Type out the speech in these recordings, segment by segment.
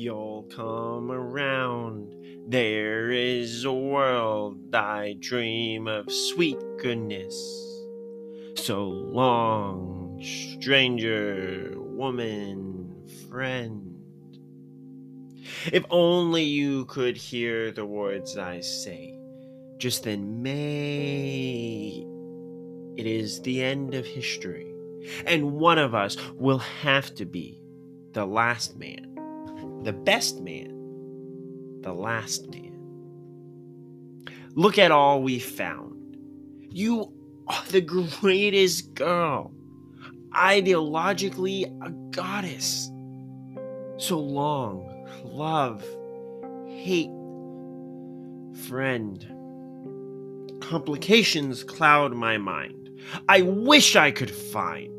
you'll come around. There is a world I dream of sweet goodness. So long, stranger, woman, friend. If only you could hear the words I say. Just then, may it is the end of history, and one of us will have to be the last man, the best man, the last man. Look at all we found. You are the greatest girl, ideologically a goddess. So long, love, hate, friend. Complications cloud my mind. I wish I could find.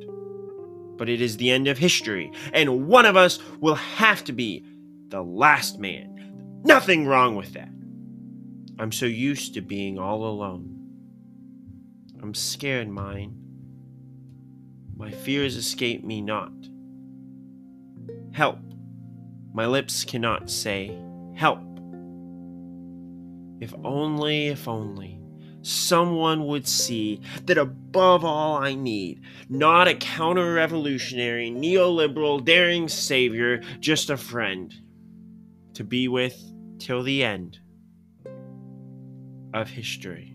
But it is the end of history, and one of us will have to be the last man. Nothing wrong with that. I'm so used to being all alone. I'm scared, mine. My fears escape me not. Help. My lips cannot say, help. If only, someone would see that above all I need, not a counter-revolutionary, neoliberal, daring savior, just a friend to be with till the end of history.